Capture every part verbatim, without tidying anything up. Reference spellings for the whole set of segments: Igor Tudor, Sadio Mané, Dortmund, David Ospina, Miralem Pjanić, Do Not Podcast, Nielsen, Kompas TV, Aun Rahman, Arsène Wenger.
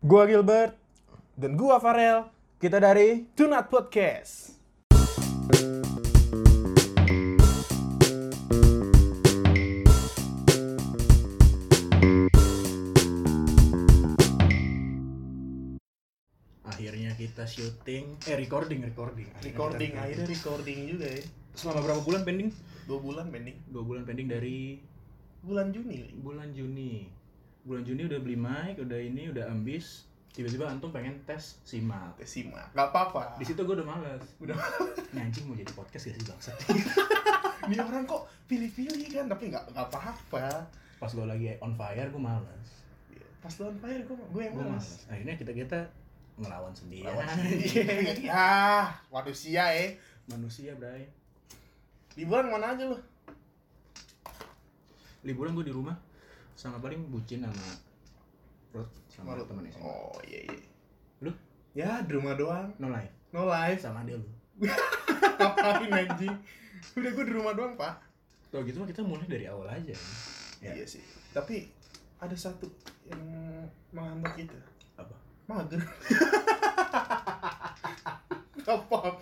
Gua Gilbert dan gua Farel. Kita dari Do Not Podcast. Akhirnya kita syuting, eh recording, recording. Akhirnya recording, akhirnya recording juga ya. Selama berapa bulan pending? Dua bulan pending. Dua bulan pending dari bulan Juni. Bulan Juni. Bulan Juni udah beli mic, udah ini, udah ambis. Tiba-tiba antum pengen tes simak. Tes simak. Gak apa-apa. Di situ gue udah malas. Udah anjing mau jadi podcast gak sih bangsa. Ini orang kok pilih-pilih kan, tapi gak, gak apa-apa. Pas gue lagi on fire gue malas. Pas lo on fire gue gue yang malas. Akhirnya kita-kita ngelawan sendiri. Ya, manusia eh. Manusia, Bray. Liburan mana aja lu? Liburan gue di rumah. Sama paling bucin sama Ruth sama temen S M A. Oh iya iya. Lu? Ya, di rumah doang. No life. No life sama dia lu. Ngapain anjing? Udah gue di rumah doang, Pak. Tuh gitu mah kita mulai dari awal aja. Ya. Iya sih. Tapi ada satu yang menghambat kita. Apa? Mager. Gak apa-apa.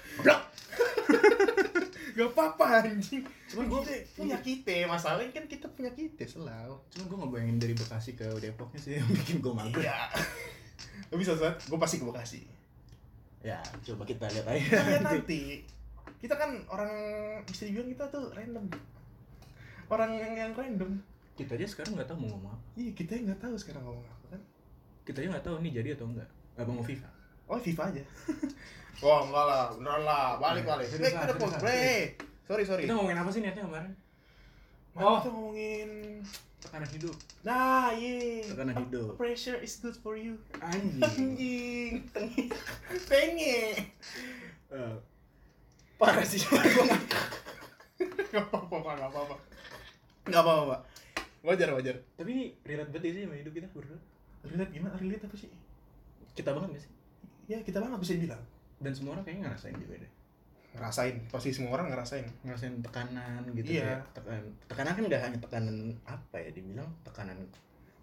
Gak apa-apa anjing. Cuma gue punya kita, masalahnya kan kita punya kita selalu. Cuma gue ngebayangin dari Bekasi ke Depoknya sih yang bikin gue mager. Iya. Lo bisa saat gue pasti ke Bekasi. Ya coba kita lihat aja. Kita lihat nanti. Kita kan orang, bisa dibilang kita tuh random. Orang yang, yang random. Kita aja sekarang nggak tahu mau ngomong apa. Iya kita yang nggak tahu sekarang ngomong apa kan. Kita aja nggak tahu nih jadi atau enggak. Abang mau FIFA. Oh FIFA aja. Wah oh, enggak lah, beneran lah, balik balik. Kita udah post break. Sorry sorry. Kita ngomongin apa sih niatnya kemarin? Oh kita ngomongin tekanan hidup. Nah iya. Tekanan hidup. Pressure is good for you. Anjing. Anjing. Pengen. Uh, parah sih. Gak apa-apa gak apa-apa. Gak apa-apa. Wajar wajar. Tapi ini relate banget sih sama hidup kita berdua. Relate gimana? Relate apa sih? Kita banget nggak sih? Ya kita banget bisa bilang. Dan semua orang kayaknya ngerasain juga deh. Ngerasain, pasti semua orang ngerasain. Ngerasain tekanan gitu ya. Tekan, tekanan kan nggak hanya tekanan apa ya, dibilang tekanan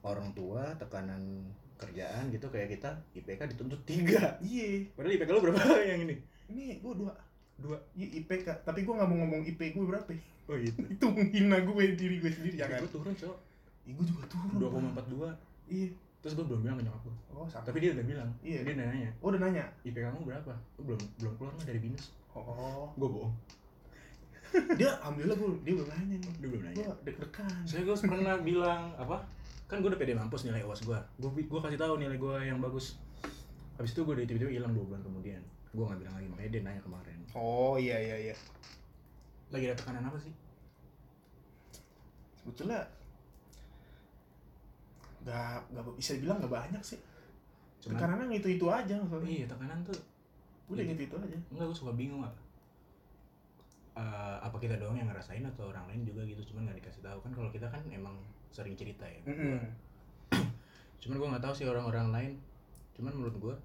orang tua, tekanan kerjaan gitu kayak kita I P K dituntut tiga. Iya. Padahal I P K lu berapa yang ini? Ini gue dua. Dua. Iya I P K, tapi gue nggak mau ngomong I P gue berapa. Oh gitu. Itu menghina gue diri gue sendiri. Jangan. Gue turun cok. Iya gue juga turun. Dua koma empat dua. Iya. Terus gue belum bilang ke nyokap gue. Oh, sama. Tapi dia udah bilang. Iya. Dia udah nanya. Oh, udah nanya. I P kamu berapa? Lu belum belum keluar mah dari BINUS. Oh. Gue bohong. Dia alhamdulillah gue dia belum nanya nih. Dia belum nanya. Gue deg-degan. Saya gue pernah bilang apa? Kan gue udah pede mampus nilai U A S gue. Gue gue kasih tahu nilai gue yang bagus. Habis itu gue tiba-tiba hilang dua bulan kemudian. Gue enggak bilang lagi makanya dia nanya kemarin. Oh, iya iya iya. Lagi ada tekanan apa sih? Sebetulnya Gak, gak bisa dibilang gak banyak sih. Cuman, tekanan yang itu-itu aja maksudnya. Iya tekanan tuh udah gitu-gitu aja. Enggak, gue suka bingung apa uh, apa kita doang yang ngerasain atau orang lain juga gitu. Cuman gak dikasih tahu kan kalau kita kan emang sering cerita ya. Mm-hmm. Cuman gue gak tahu sih orang-orang lain. Cuman menurut gue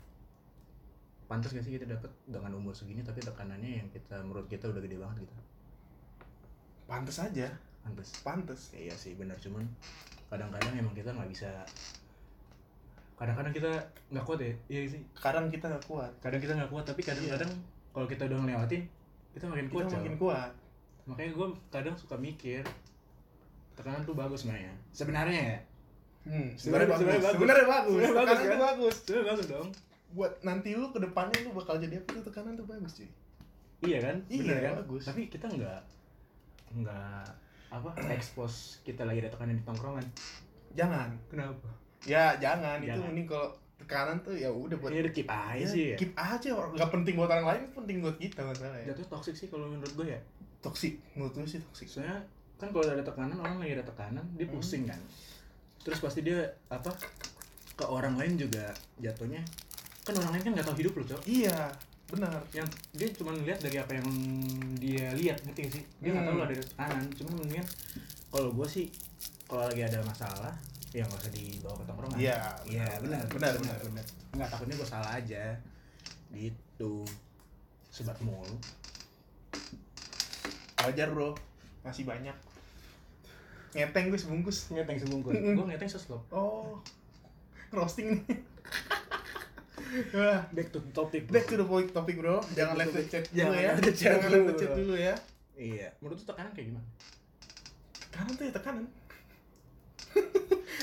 pantas gak sih kita dapet dengan umur segini tapi tekanannya yang kita menurut kita udah gede banget gitu. Pantas aja. Pantas. Pantas. Ya, iya sih benar cuman kadang-kadang emang kita nggak bisa, kadang-kadang kita nggak kuat ya, iya sih. Kadang kita nggak kuat. Kadang kita nggak kuat, tapi kadang-kadang yeah. Kalau kita udah ngelewatin, kita makin kuat. Kita makin kuat. Makanya gue kadang suka mikir, tekanan tuh bagus sebenarnya. Sebenarnya ya. Hmm, sebenarnya bagus. Sebenarnya bagus. Sebenarnya bagus. Sebenarnya bagus. Tekanan tuh bagus. Sebenarnya bagus dong. Buat nanti lu kedepannya lu bakal jadi apa tuh tekanan tuh bagus cuy. Iya kan? Bener iya kan? Bagus. Tapi kita nggak, nggak. apa expose kita lagi ada tekanan di tongkrongan. Jangan. Kenapa? Ya, jangan. jangan. Itu mending kalau tekanan tuh ya udah buat ini keep aja sih. Ya. Keep aja, enggak penting buat orang lain, penting buat kita masalahnya. Jatuh toksik sih kalau menurut gue ya. Toksik. Menurut gue sih toksik. Soalnya kan kalau ada tekanan, orang lagi ada tekanan, dia pusing hmm. kan. Terus pasti dia apa ke orang lain juga jatuhnya. Kan orang lain kan enggak tahu hidup lu, Cok. Iya. Benar. Yang dia cuma ngeliat dari apa yang dia lihat, ngerti gak sih? Dia nggak hmm. tahu lo ada tekanan. Cuma mendingan kalau gue sih kalau lagi ada masalah ya nggak usah dibawa ke tongkrongan. Iya, iya benar, benar, benar, benar. Nggak takutnya gue salah aja. Gitu. Sebat mulu. Wajar bro, masih banyak. Ngeteng gue sebungkus, ngeteng sebungkus. Gue ngeteng seslop. Oh, roasting nih. Back to topic. Back to the point topik, bro. Jangan left the chat dulu ya. Jangan left the chat dulu ya. Iya. Menurut tuh tekanan kayak gimana? Tekanan tuh ya tekanan.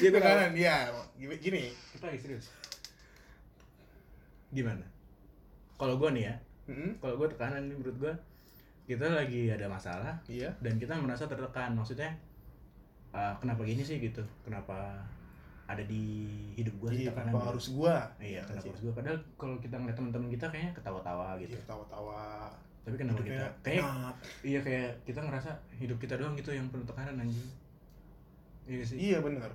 Iya tekanan. Iya. Gini, kita lagi serius. Gimana? Kalau gue nih ya, mm-hmm. kalau gue tekanan nih menurut gue, kita lagi ada masalah, yeah. dan kita merasa tertekan. Maksudnya, uh, kenapa gini sih gitu? Kenapa ada di hidup gue? Iya, kenapa gitu? Harus gue? Iya, kenapa aja. Harus gue? Padahal kalau kita ngeliat teman-teman kita kayaknya ketawa-tawa gitu. Iya, ketawa-tawa. Tapi kenapa hidupnya kita? Kayak, iya kayak kita ngerasa hidup kita doang gitu yang penuh tekanan anjing. Iya sih. Iya benar.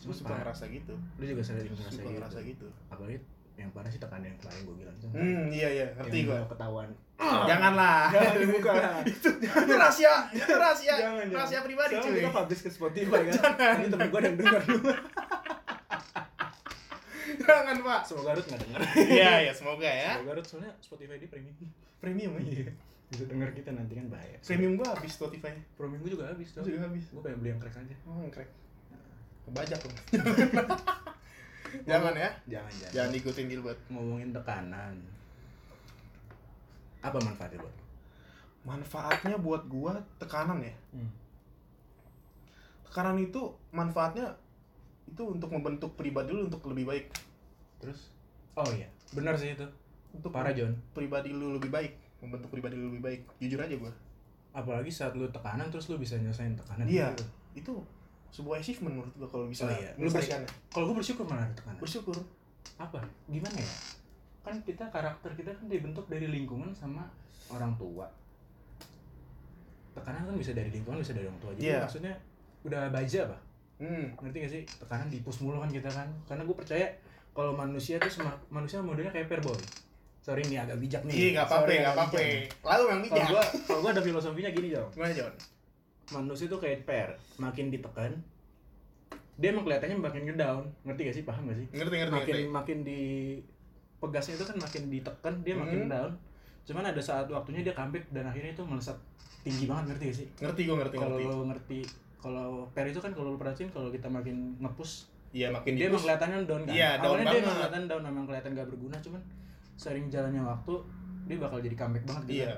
Gue suka ngerasa gitu. Lu juga sering ngerasa, gitu. ngerasa gitu. Apalagi yang parah sih tekanan yang kemarin gue bilang itu. Hmm, iya iya, ngerti gue. Ketahuan. Uh, janganlah. Jangan dibuka. Itu rahasia, itu rahasia. Jangan, rahasia jangan. Pribadi cuy. Kita publish ke Spotify kan. Jangan. Ini temen gue yang denger dulu. Jangan, Pak. Semoga Garut enggak denger. Iya iya, semoga ya. Semoga Garut soalnya Spotify dia premium. Premium aja. Bisa denger kita nanti kan bahaya. Premium gue habis Spotify. Premium gue juga habis tuh. Juga habis. Gue pengen beli yang crack aja. Oh, yang crack. Kebajak lu. Jangan ya, jangan jangan. Jangan ikutin deal buat ngomongin tekanan. Apa manfaatnya buat? Manfaatnya buat gua tekanan ya. Hmm. Tekanan itu manfaatnya itu untuk membentuk pribadi lu untuk lebih baik. Terus? Oh iya, benar sih itu. Untuk para John. Pribadi lu lebih baik, membentuk pribadi lu lebih baik. Jujur aja gua. Apalagi saat lu tekanan terus lu bisa nyelesain tekanan. Iya, itu. Sebuah achievement menurut gue kalau bisa. Oh iya. Kalau gue bersyukur malah tekanan. Bersyukur. Apa? Gimana ya? Kan kita karakter kita kan dibentuk dari lingkungan sama orang tua. Tekanan kan bisa dari lingkungan, bisa dari orang tua. Jadi yeah. maksudnya udah baja bah. Hmm. Ngerti gak sih? Tekanan dipus mulu kan kita kan. Karena gue percaya kalau manusia tuh semua manusia modelnya kayak perboy. Sorry nih agak bijak nih. Iya, enggak apa-apa, enggak apa-apa. Lalu yang bijak. Kalau gue kalau gue ada filosofinya gini, Jon. Gimana, Jon? Manusia itu kayak per, makin ditekan dia emang kelihatannya makin ngedown, ngerti gak sih, paham gak sih? Ngerti, ngerti, makin ngerti. Makin di pegasnya itu kan makin ditekan dia hmm. makin down. Cuman ada saat waktunya dia comeback dan akhirnya itu melesat tinggi banget, ngerti gak sih? Ngerti, gue ngerti. Kalau lo ngerti, kalau per itu kan kalau lo perhatiin kalau kita makin ngepush, iya makin dia emang kelihatannya down kan. Iya, down banget. Awalnya dia kelihatan down, memang kelihatan gak berguna, cuman sering jalannya waktu dia bakal jadi comeback banget gitu. Iya.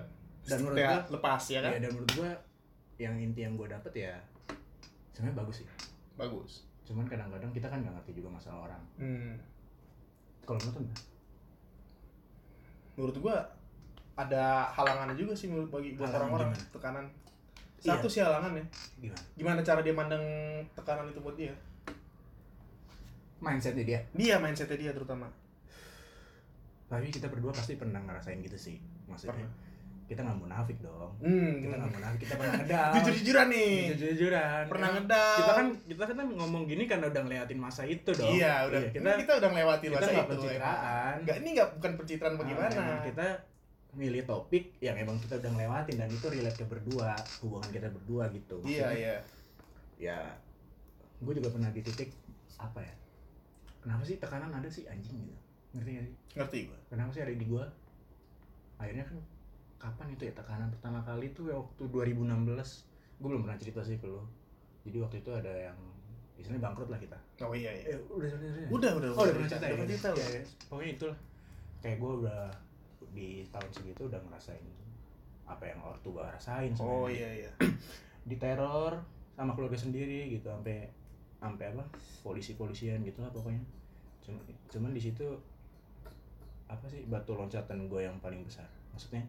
Dan menurut gue lepas ya kan? Iya, dan menurut gue yang inti yang gue dapet ya sebenarnya bagus sih. Bagus. Cuman kadang-kadang kita kan nggak ngerti juga masalah orang. Hmm. Kalau menurut gue, menurut gue ada halangan juga sih menurut bagi buat orang-orang gimana? Tekanan. Satu iya. sih halangan ya. Gimana? Gimana cara dia mandang tekanan itu buat dia? Mindsetnya dia. Dia mindsetnya dia terutama. Tapi kita berdua pasti pernah ngerasain gitu sih maksudnya. Pernah. Kita nggak munafik dong, hmm. kita nggak munafik, kita pernah ngedown. Jujur-jujuran nih, jujur-jujuran. Pernah ngedown. Kita kan kita kan ngomong gini karena udah ngelewatin masa itu dong. Iya, udah. Iya, kita kita udah ngelewatin masa itu. Kita pencitraan. Enggak, ini nggak bukan pencitraan bagaimana. Nah, kita milih topik yang emang kita udah ngelewatin dan itu relate ke berdua, hubungan kita berdua gitu. Maksudnya, iya, iya. Ya, gue juga pernah di titik apa ya? Kenapa sih tekanan ada sih anjing gitu? Ngerti nggak sih? Ngerti gue. Kenapa sih ada di gue? Akhirnya kan. Kapan itu ya tekanan pertama kali itu waktu dua ribu enam belas. Gue belum pernah cerita sih ke lo. Jadi waktu itu ada yang istilahnya bangkrut lah kita. Oh iya iya. Eh, udah, udah, udah, udah, udah. Oh, udah pernah cerita ya. Cerita ya. Ya. Pokoknya itulah. Kayak gue udah di tahun segitu udah ngerasain apa yang ortu gue rasain sebenarnya. Oh iya iya. Diteror sama keluarga sendiri gitu sampai sampai apa? Polisi-polisian gitu lah pokoknya. Cuman cuman di situ apa sih batu loncatan gue yang paling besar. Maksudnya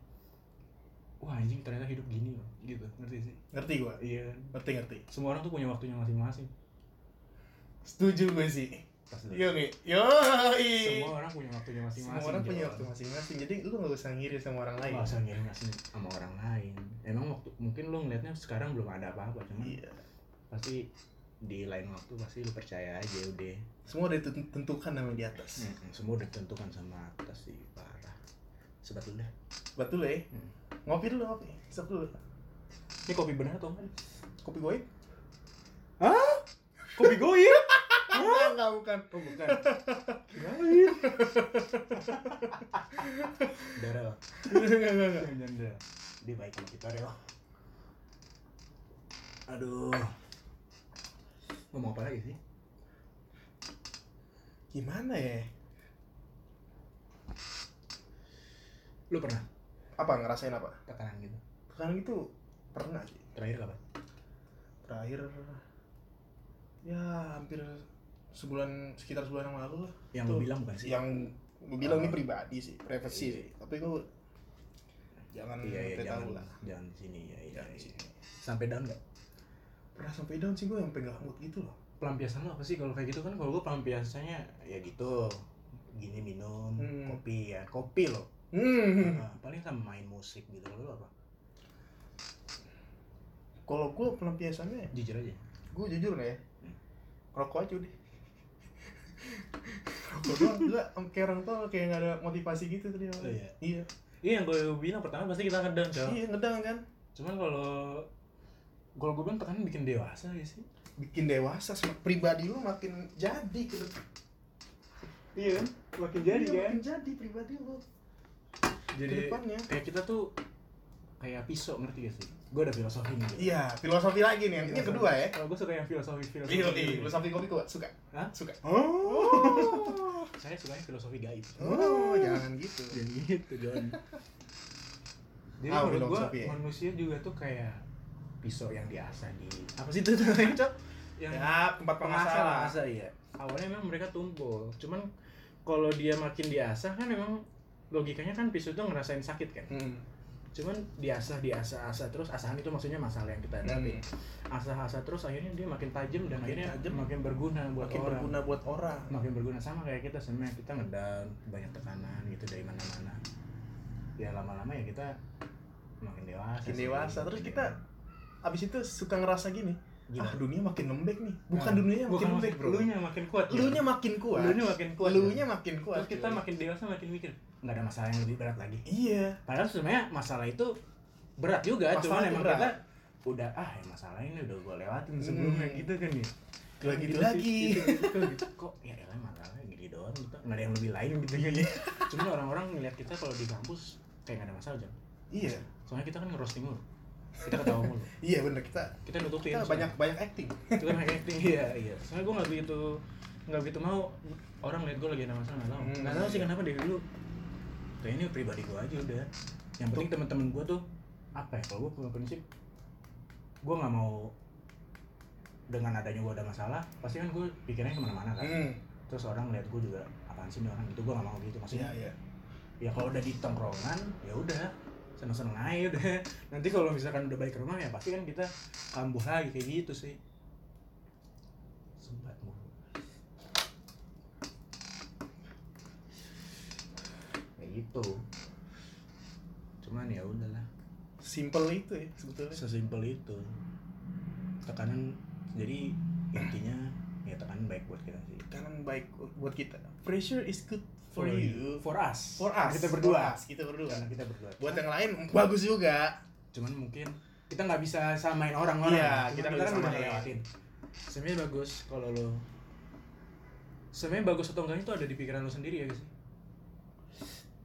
wah anjing ternyata hidup gini loh, gitu, ngerti sih? Ngerti gua? Iya. Ngerti-ngerti. Semua orang tuh punya waktunya masing-masing. Setuju gue sih. Iya nih. Yoi. Semua orang punya waktunya masing-masing. Semua orang punya waktu masing-masing. Jadi lu enggak usah ngiri sama orang lain. Enggak usah ngiri sama orang lain. Emang waktu mungkin lu ngelihatnya sekarang belum ada apa-apa, cuman iya. Pasti di lain waktu pasti lu percaya aja udah. Semua udah ditentukan sama di atas. Mm-hmm. Semua udah ditentukan sama atas sih, parah. Sebat lu dah. Sebat lu ya. Hmm. Ngopi dulu, ngopi. Isap dulu. Ini kopi benar atau enggak? Kopi goib? Hah? Kopi goib? Enggak, enggak, bukan. Oh, bukan. Goib. Darel. Enggak, enggak, enggak. Dia baik sama kita, Rel. Aduh. Ngomong apa lagi sih? Gimana ya? Lu pernah? Apa? Ngerasain apa? Tekanan gitu. Tekanan gitu pernah sih. Terakhir kapan? Terakhir ya hampir sebulan, sekitar sebulan yang lalu lah. Yang lu bilang bukan sih? Yang lu bilang ini pribadi sih, privasi sih. Tapi gua jangan iya, iya, jangan lah. Jangan di sini ya. Iya, iya. Sampai down enggak? Pernah sampai down sih gua, yang pegang mood gitu loh. Pelampiasan lo apa sih kalau kayak gitu kan? Kalau gua pelampiasannya ya gitu. Gini minum hmm. kopi ya, kopi loh. Hmm. Nah, paling sama main musik gitu. Lo apa? Kalau gua pelampiasannya jujur aja. Gua jujur nih ya. Hmm. Rokok aja deh. Rokok doang, enggak kayak orang tua kayak enggak ada motivasi gitu tadi. Oh, iya. Iya. Iya yang gue bilang pertama pasti kita ngedang kan? Iya ngedang kan? Cuman kalau kalau gue bilang tekanan bikin dewasa ya sih? Bikin dewasa, pribadi lu makin jadi gitu. Iya kan? Makin jadi iya, kan? Makin jadi pribadi lu. Jadi kedepannya kayak kita tuh kayak pisau, ngerti gak sih? Gue ada filosofi gitu. Iya, filosofi lagi nih, yang ini kedua ya. Kalau gue suka yang filosofi-filosofi. Iya, filosofi kopi gue suka. Hah? Suka. Oh. Saya sukanya filosofi gaib. Oh, jangan gitu. Jangan gitu, John. Jadi ah, menurut gua ya? Manusia juga tuh kayak pisau yang diasah di apa sih itu namanya, Cok? Yang ya, tempat pengasah. Pengasah iya. Awalnya memang mereka tumpul, cuman kalau dia makin diasah kan memang logikanya kan pisau tuh ngerasain sakit kan. Hmm. Cuman diasah diasah asah terus, asahan itu maksudnya masalah yang kita hadapi. Hmm. Asah-asah terus akhirnya dia makin tajam dan makin akhirnya tajem, makin berguna buat makin orang. Makin berguna buat orang. Makin berguna sama kayak kita sebenarnya, kita ngedown, banyak tekanan gitu dari mana-mana. Ya lama-lama ya kita makin dewasa. Makin dewasa terus ya. Kita abis itu suka ngerasa gini. Gila. Ah dunia makin lembek nih. Bukan nah, dunianya makin lembek, Bro. Elunya makin kuat. Elunya makin kuat. Elunya makin kuat. Elunya makin kuat. Terus kita makin dewasa makin mikir, enggak ada masalah yang lebih berat lagi. Iya. Padahal sebenarnya masalah itu berat juga, masalah cuma memang kita udah ah ya masalah ini udah gue lewatin sebelumnya hmm. gitu kan nih. Kayak gitu lagi. Gitu, gitu. Kok ya elah masalahnya gini doang gitu. Enggak ada yang lebih lain gitu kan. Cuma orang-orang ngelihat kita kalau di kampus kayak enggak ada masalah aja. Iya. Soalnya kita kan ngerosting mulu. Kita ketawa mulu. Iya benar, kita kita nutupin. Kita banyak banyak acting. Kita banyak acting. Iya, iya. Soalnya gue enggak begitu enggak begitu mau orang lihat gue lagi ada masalah, enggak tahu. Enggak tahu sih kenapa dari dulu. Kayak ini pribadi gue aja udah. Yang penting teman-teman gue tuh apa ya? Kalau gue punya prinsip gue enggak mau dengan adanya gue ada masalah, pasti kan gue pikirannya kemana mana kan. Hmm. Terus orang lihat gue juga apaan sih nih orang gitu, gue enggak mau gitu maksudnya. Iya, iya. Ya kalau udah di tongkrongan ya udah seneng-seneng aja udah. Nanti kalau misalkan udah balik ke rumah ya pasti kan kita kambuh lagi kayak gitu sih. Sempat mulu. Kayak gitu. Cuman ya udahlah. Simple itu ya sebetulnya. Sesimpel itu. Tekanan jadi intinya ya tekanan baik buat kita sih. Tekanan baik buat kita. Pressure is good for you, for us, for us, kita berdua, us. kita berdua, karena kita berdua. Buat yang lain bagus juga, cuman mungkin kita nggak bisa samain orang-orang. Iya, kita kan udah lewatin. Sebenarnya bagus kalau lo, sebenarnya bagus atau enggaknya itu ada di pikiran lo sendiri ya guys.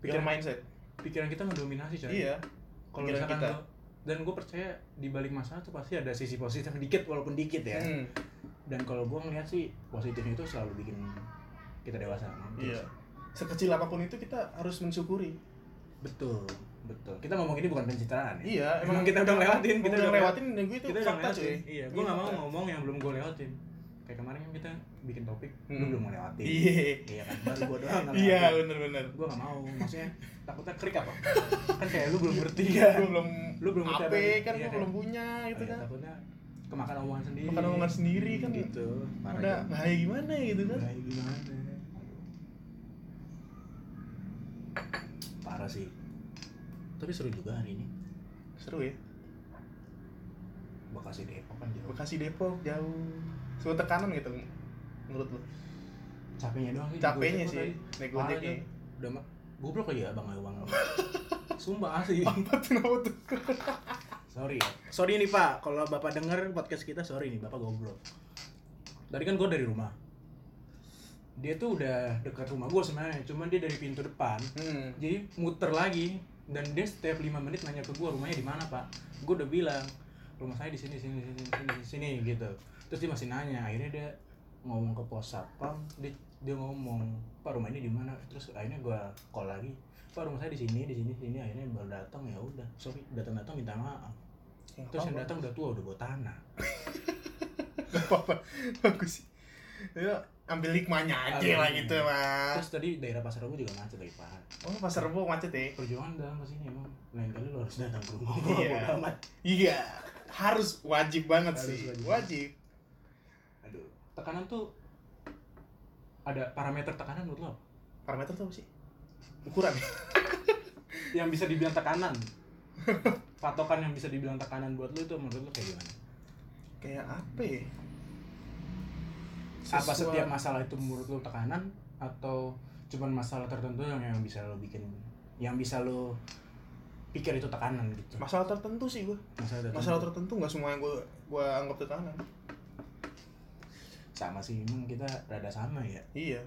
Pikiran Your mindset, pikiran kita mendominasi coy. Iya. Kalau misalkan lo, dan gue percaya di balik masalah tuh pasti ada sisi positif dikit walaupun dikit ya. Hmm. Dan kalau gue ngeliat sih positifnya itu selalu bikin kita dewasa. Iya. Sekecil apapun itu kita harus mensyukuri. Betul, betul. Kita ngomong ini bukan pencitraan ya. Iya, emang, emang kita udah ngelewatin, kita udah ngelewatin dan gue itu fakta cuy. Iya, gue enggak mau ngomong yang belum gue lewatin. Kayak kemarin kan kita bikin topik, hmm. lu belum ngelewatin. Iya. Iya kan, baru gue doang kan. Iya, benar-benar. Gue enggak mau, maksudnya takutnya krik apa? Kan kayak lu belum bertiga, lu belum lu belum A P kan, lu belum punya gitu kan. Takutnya kemakan omongan sendiri. Kemakan omongan sendiri kan gitu. Udah bahaya gimana gitu kan? Bahaya gimana? Parah sih, tapi seru juga hari ini. Seru ya? Bekasi Depok kan jauh. Bekasi Depok jauh. Seru tekanan gitu menurut lo? Capeknya doang sih. Capeknya sih. Naik gojeknya. Udah mah goblok lagi ya Bang Ayu Bang. Sumpah sih. Sorry ya. Sorry nih Pak, kalau Bapak denger podcast kita sorry nih Bapak goblok. Tadi kan gue dari rumah. Dia tuh udah dekat rumah gue sebenarnya, cuman dia dari pintu depan, hmm. jadi muter lagi dan dia setiap lima menit nanya ke gue rumahnya di mana Pak. Gue udah bilang rumah saya di sini, sini, sini, sini, sini gitu. Terus dia masih nanya, akhirnya dia ngomong ke pos satpam, dia, dia ngomong, "Pak, rumah ini di mana?" Terus akhirnya gue call lagi, "Pak, rumah saya di sini, di sini, di sini." Akhirnya baru datang, ya udah, sorry, datang-datang minta maaf. Ya, terus yang datang udah tua, udah bawa tanah. Gak apa-apa, bagus sih. Ya, ambil hikmahnya aja Aduh, lah gitu emang. Terus tadi daerah Pasar Rebo juga macet lagi, Pak. Oh, Pasar Rebo macet ya? Perjuangan datang ke sini emang. Lain kali lo harus datang ke rumah. Iya. Iya, harus wajib banget harus sih. Wajib. wajib. Aduh, tekanan tuh ada parameter tekanan menurut lo? Parameter tuh apa sih? Ukuran. Yang bisa dibilang tekanan. Patokan yang bisa dibilang tekanan buat lo itu menurut lo kayak gimana? Kayak apa ya? Sesuai. Apa setiap masalah itu menurut lo tekanan atau cuman masalah tertentu yang yang bisa lo bikin, yang bisa lo pikir itu tekanan gitu? Masalah tertentu sih gue. Masalah tertentu. Masalah tertentu nggak semua yang gue gue anggap tekanan. Sama sih, memang kita rada sama ya. Iya.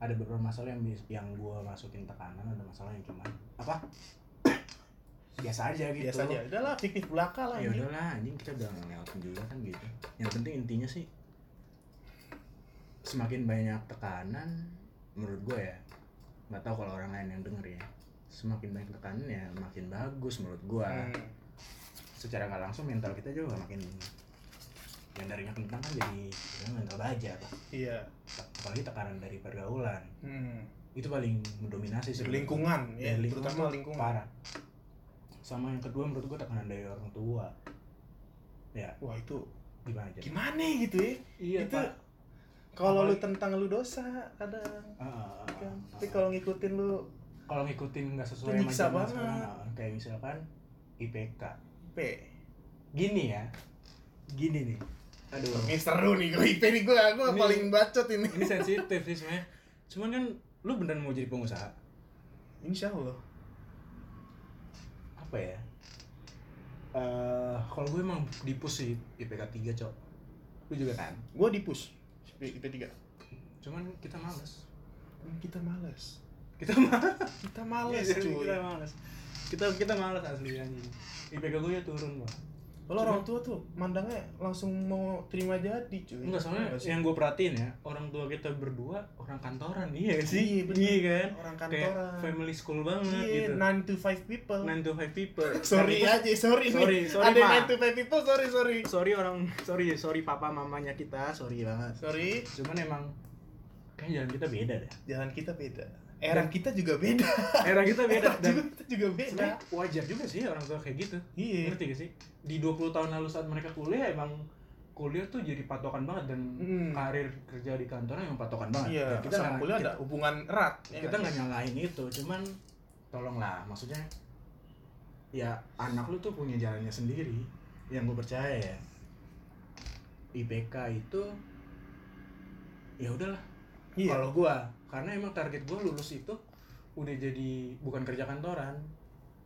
Ada beberapa masalah yang yang gue masukin tekanan, ada masalah yang cuman apa? Biasa aja gitu. Biasa aja. Udahlah, fiktif belaka lah. Ya udahlah, anjing kita udah ngelewatin juga kan gitu. Yang penting intinya sih, semakin banyak tekanan, menurut gue ya, nggak tahu kalau orang lain yang denger ya, semakin banyak tekanan ya makin bagus menurut gue. Hmm. Secara nggak langsung mental kita juga makin, yang darinya kentang kan jadi mental baja apa. Iya. Apalagi tekanan dari pergaulan. Hmm. Itu paling mendominasi sih. Lingkungan, ya, lingkungan, terutama lingkungan. Parah. Sama yang kedua menurut gue tekanan dari orang tua. Ya. Wah itu gimana aja? Gimana gitu ya? Iya. Itu, Pak. Kalau lu tentang lu dosa kadang, uh, kan? uh, tapi kalau ngikutin lu, kalau ngikutin nggak sesuai macam mana, kayak misalkan I P K, I P, gini ya, gini nih, aduh, ini seru nih, gue I P nih gue, gue ini, paling bacot ini, ini sensitif sih sebenarnya, cuman kan lu beneran mau jadi pengusaha, insya Allah, apa ya, uh, kalau gue emang dipus sih I P K tiga cok, lu juga kan, gue dipus. I P tiga. Cuman kita malas. Kita malas. Kita malas. Kita malas ya, cuy. Kita malas. Kita kita malas asli anjing. I P K gue ya turun, Bang. Kalau orang tua tuh mandangnya langsung mau terima jadi, cuy. Enggak, soalnya yang gue perhatiin ya, orang tua kita berdua orang kantoran. Iya sih. Iya, iya kan? Orang kantoran. Kayak family school banget iya, gitu. nine to five people. nine to five people. Sorry aja, sorry. Sorry, sorry. Ada nine to five people, sorry, sorry. Sorry orang, sorry, sorry papa mamanya kita, sorry banget. Sorry. Cuman emang kayaknya jalan kita beda deh. Jalan kita beda. Era kita juga beda. Era kita beda. Dan juga, kita juga beda. Wajar juga sih orang tua kayak gitu. Iya. Ngerti gak sih? Di dua puluh tahun lalu saat mereka kuliah, emang kuliah tuh jadi patokan banget. Dan hmm. karir kerja di kantornya yang patokan banget. Iya. Dan kita sama kuliah kita, ada hubungan erat. Kita ya, gak nyalahin itu. Cuman tolonglah. Maksudnya, ya anak lu tuh punya jalannya sendiri. Yang gue percaya ya, I P K itu ya udahlah. Iya. Kalau gue, karena emang target gue lulus itu udah jadi bukan kerja kantoran.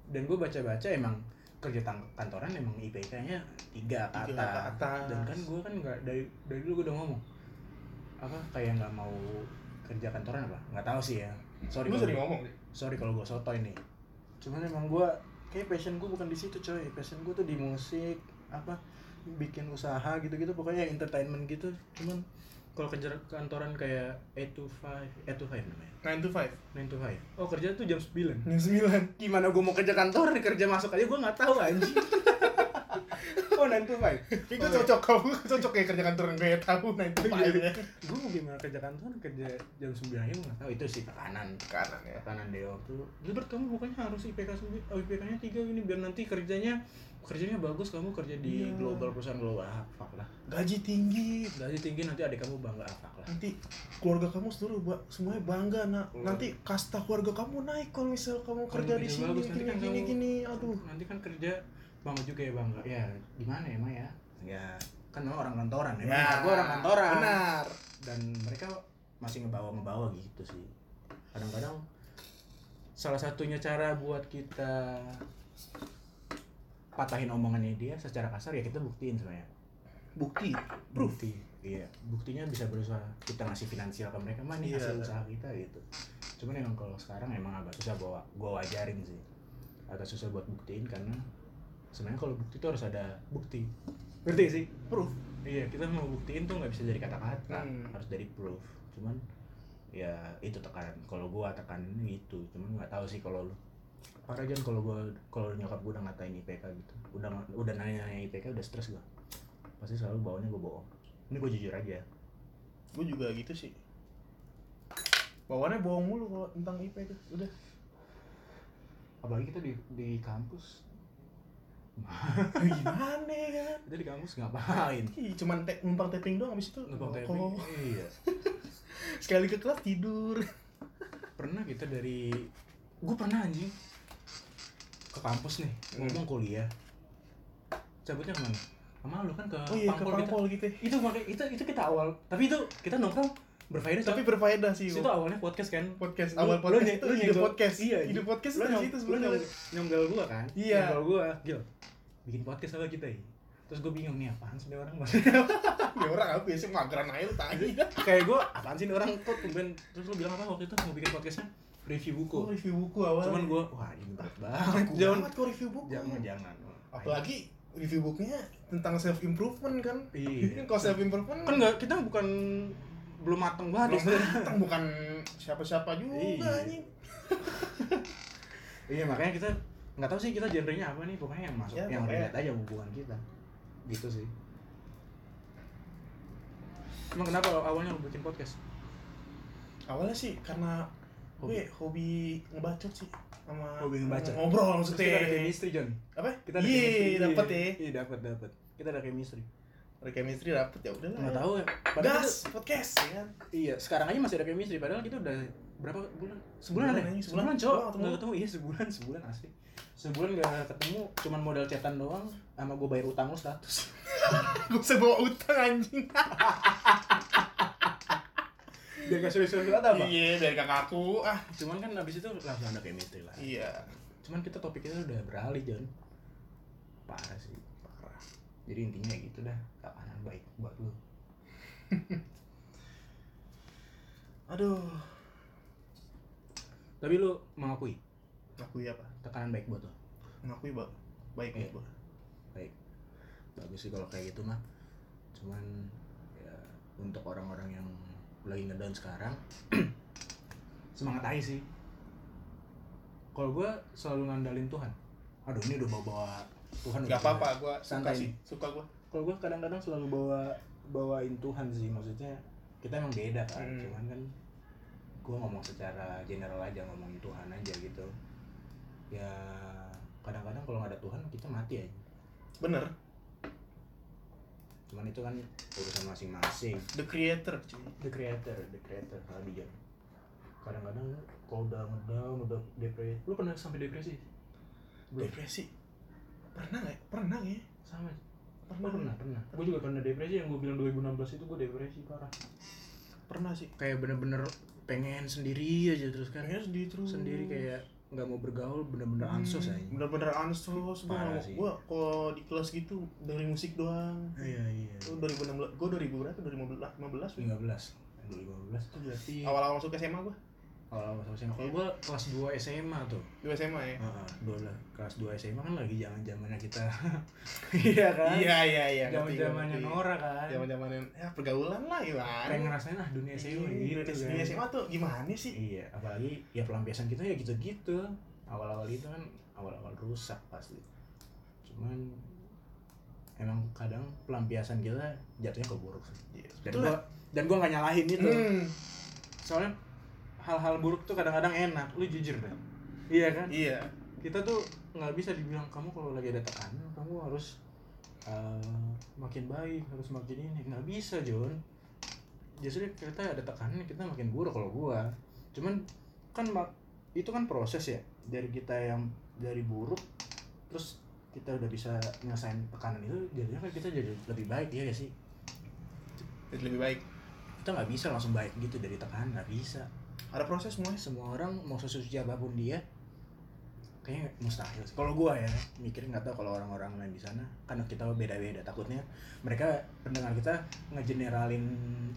Dan gue baca-baca emang kerja kantoran emang I P K-nya tiga ke atas. Dan kan gue kan nggak dari dari dulu gue udah ngomong apa kayak nggak mau kerja kantoran apa nggak tahu sih ya. Sorry gue ngomong. Sorry kalau gue sotoy nih. Cuman emang gue kayak passion gue bukan di situ coy. Passion gue tuh di musik apa bikin usaha gitu-gitu pokoknya entertainment gitu. Cuman kalau kerja kantoran kayak eight to five namanya. nine to five nine to five Oh, kerja tuh jam sembilan jam sembilan Gimana gue mau kerja kantor, kerja masuk aja gue enggak tahu anjing. Oh, nine to five Itu cocok kau, cocok kayak kerja kantoran kayak tahu nine to five ya. Gue mau gimana kerja kantor, kerja jam sembilan aja gue enggak tahu. Itu sih tekanan, tekanan ya. Tekanan Deo tuh. Lu bertemu pokoknya harus I P K I P K-nya tiga ini biar nanti kerjanya kerjanya bagus, kamu kerja di yeah. global perusahaan global, ah, fuck lah. Gaji tinggi, gaji tinggi nanti adik kamu bangga, ah, fuck lah. Nanti keluarga kamu seluruh ba- semuanya bangga nak. Oh. Nanti kasta keluarga kamu naik kalau misal kamu kerja di sini gini kan gini, kamu, gini, aduh. Nanti kan kerja bangga juga ya bangga. Ya gimana ya, Ma ya? Ya kan orang kantoran ya. Ya, gua orang kantoran. Benar. Dan mereka masih ngebawa-ngebawa gitu sih. Kadang-kadang salah satunya cara buat kita patahin omongannya dia secara kasar ya kita buktiin sebenarnya. Bukti, proof. Bukti. Iya, buktinya bisa berusaha kita ngasih finansial ke mereka, mah nih yeah. hasil usaha kita gitu. Cuman emang kalau sekarang emang agak susah bawa gua wajarin sih. Agak susah buat buktiin karena sebenarnya kalau bukti itu harus ada bukti. Ngerti sih? Proof. Iya, kita mau buktiin tuh nggak bisa dari kata-kata, hmm. harus dari proof. Cuman ya itu tekanan. Kalau gua tekanan gitu, cuman nggak tahu sih kalau lu. Parah kan kalau gua, kalau nyokap gua udah ngatain I P K gitu, udah udah nanya-nanya I P K udah stres gua. Pasti selalu bawanya gua bohong. Ini gua jujur aja. Gua juga gitu sih. Bawaannya bohong mulu kalau tentang I P K udah. Apalagi kita di di kampus. Gimana kan? Kita di kampus ngapain? Ih, cuman te- numpang taping doang abis itu. Numpang taping. Oh. Iya. Sekali ke kelas tidur. Pernah kita dari gue pernah anjing ke kampus nih, hmm. ngomong kuliah. Cabutnya kemana? Sama lu kan ke oh, iya, pangkol, ke pangkol kita. Gitu. Itu makanya itu itu kita awal. Tapi itu kita nongkrong berfaedah tapi so, berfaedah sih. Itu awalnya podcast kan? Podcast. Awal podcast. Lu ide podcast. Iya, ide podcast itu nyong, situ sebenarnya nyonggal gua kan? Iya. Nyonggal gua. Gil. Bikin podcast sama kita ya. Terus gue bingung nih apaan sih nih orang maksudnya. Ya orang apa sih mageran aja lu tadi. Kayak gua apaan sih nih orang kok tumben. Terus lu bilang apa waktu itu mau bikin podcastnya? Review buku. Oh, review buku awalnya. Cuman gua wah ini berat banget. Jangan buat kok review buku. Jangan jangan. Apalagi review bukunya tentang self improvement kan? Iya. Kan kalau self improvement kan enggak kita bukan belum mateng banget. Belum mateng bukan siapa-siapa juga anjing. Iya makanya kita enggak tahu sih kita genrenya apa nih pokoknya yang masuk ya, yang relate aja hubungan kita. Gitu sih. Emang kenapa awalnya lu bikin podcast? Awalnya sih karena gue hobi ngebacot sih sama hobi ngebacot. Ngobrol maksudnya. Kita ada chemistry, Jon. Apa? Kita ada chemistry. Iya, dapat ya. Iya, dapat dapat. Kita ada chemistry. Ada chemistry dapat ya udahlah. Enggak tahu ya. Padahal gas, itu, podcast ya kan. Iya, sekarang aja masih ada chemistry padahal kita udah berapa bulan? Sebulan ada nih, sebulan, sebulan, sebulan cok. Enggak ketemu. Iya, sebulan, sebulan asli. Sebulan enggak ketemu, cuman modal chatan doang sama gue bayar utang lu seratus. Gue sebawa utang anjing. Biar gak serius-serius ada apa? Iya, biar gak kaku ah. Cuman kan abis itu langsung ada chemistry lah. Iya. Cuman kita topik kita udah beralih, Jon. Parah sih, parah. Jadi intinya gitu dah, kapanan baik buat lu. Aduh. Tapi lu mengakui? Mengakui apa? Tekanan baik buat lu? Mengakui ba- baik eh, buat lu. Baik. Bagus sih kalau kayak gitu mah. Cuman ya, untuk orang-orang yang lagi ngedown sekarang semangat aja sih. Kalau gue selalu ngandalin Tuhan. Aduh ini udah bawa Tuhan. Gak apa-apa gue suka sih, suka gue. Kalau gue kadang-kadang selalu bawa bawain Tuhan sih, maksudnya kita emang beda kan, hmm. cuman kan gue ngomong secara general aja, ngomongin Tuhan aja gitu. Ya kadang-kadang kalau nggak ada Tuhan kita mati aja. Bener. Cuman itu kan urusan masing-masing. The creator, cuy. The creator, the creator. Habis. Kadang-kadang kalau udah ngedown, udah depresi. Lu pernah sampai depresi? Belum. Depresi? Pernah enggak? Pernah ya? Sama. Pernah, pernah, pernah. Gua juga pernah depresi yang gua bilang dua ribu enam belas itu gua depresi parah. Pernah sih. Kayak bener-bener pengen sendiri aja terus kan. Pengen sendiri terus. Sendiri kayak nggak mau bergaul, bener-bener ansos aja. Bener-bener ansos, parah sih. Gua kalau di kelas gitu dari musik doang. Iya iya. Itu dua ribu enam belas, gua dua ribu berapa? dua ribu lima belas Awal-awal masuk S M A gua. Awal-awal masuk S M A. Kalau gua kelas dua S M A tuh. dua S M A ya? Heeh, dua kelas dua S M A kan lagi zaman-zamannya kita. Iya kan? Iya iya iya. Zaman-zamannya Nora kan. Zaman-zamannya ya pergaulan lah ibarat. Pengen ngerasain ah dunia S M A gitu. Dunia S M A tuh gimana sih? Iya, apalagi ya pelampiasan kita ya gitu-gitu. Awal-awal itu kan awal-awal rusak pasti. Cuman emang kadang pelampiasan kita jatuhnya ke buruk sih. Yes. Dan gua, dan gua enggak nyalahin itu. Hmm. Soalnya hal-hal buruk tuh kadang-kadang enak, lu jujur deh. Iya kan? Iya. Kita tuh enggak bisa dibilang kamu kalau lagi ada tekanan, kamu harus uh, makin baik, harus makin ini. Enggak bisa, Jon. Justru kita ada tekanan, kita makin buruk kalau gua. Cuman kan itu kan proses ya, dari kita yang dari buruk terus kita udah bisa nyelesain tekanan itu, jadinya kan kita jadi lebih baik, ya gak sih? Jadi lebih baik. Kita nggak bisa langsung baik gitu dari tekanan, nggak bisa. Ada proses semuanya. Semua orang mau sesuci apapun dia, kayaknya mustahil sih. Kalau gua ya, mikir nggak tahu kalau orang-orang lain di sana, karena kita beda-beda. Takutnya mereka pendengar kita ngegeneralin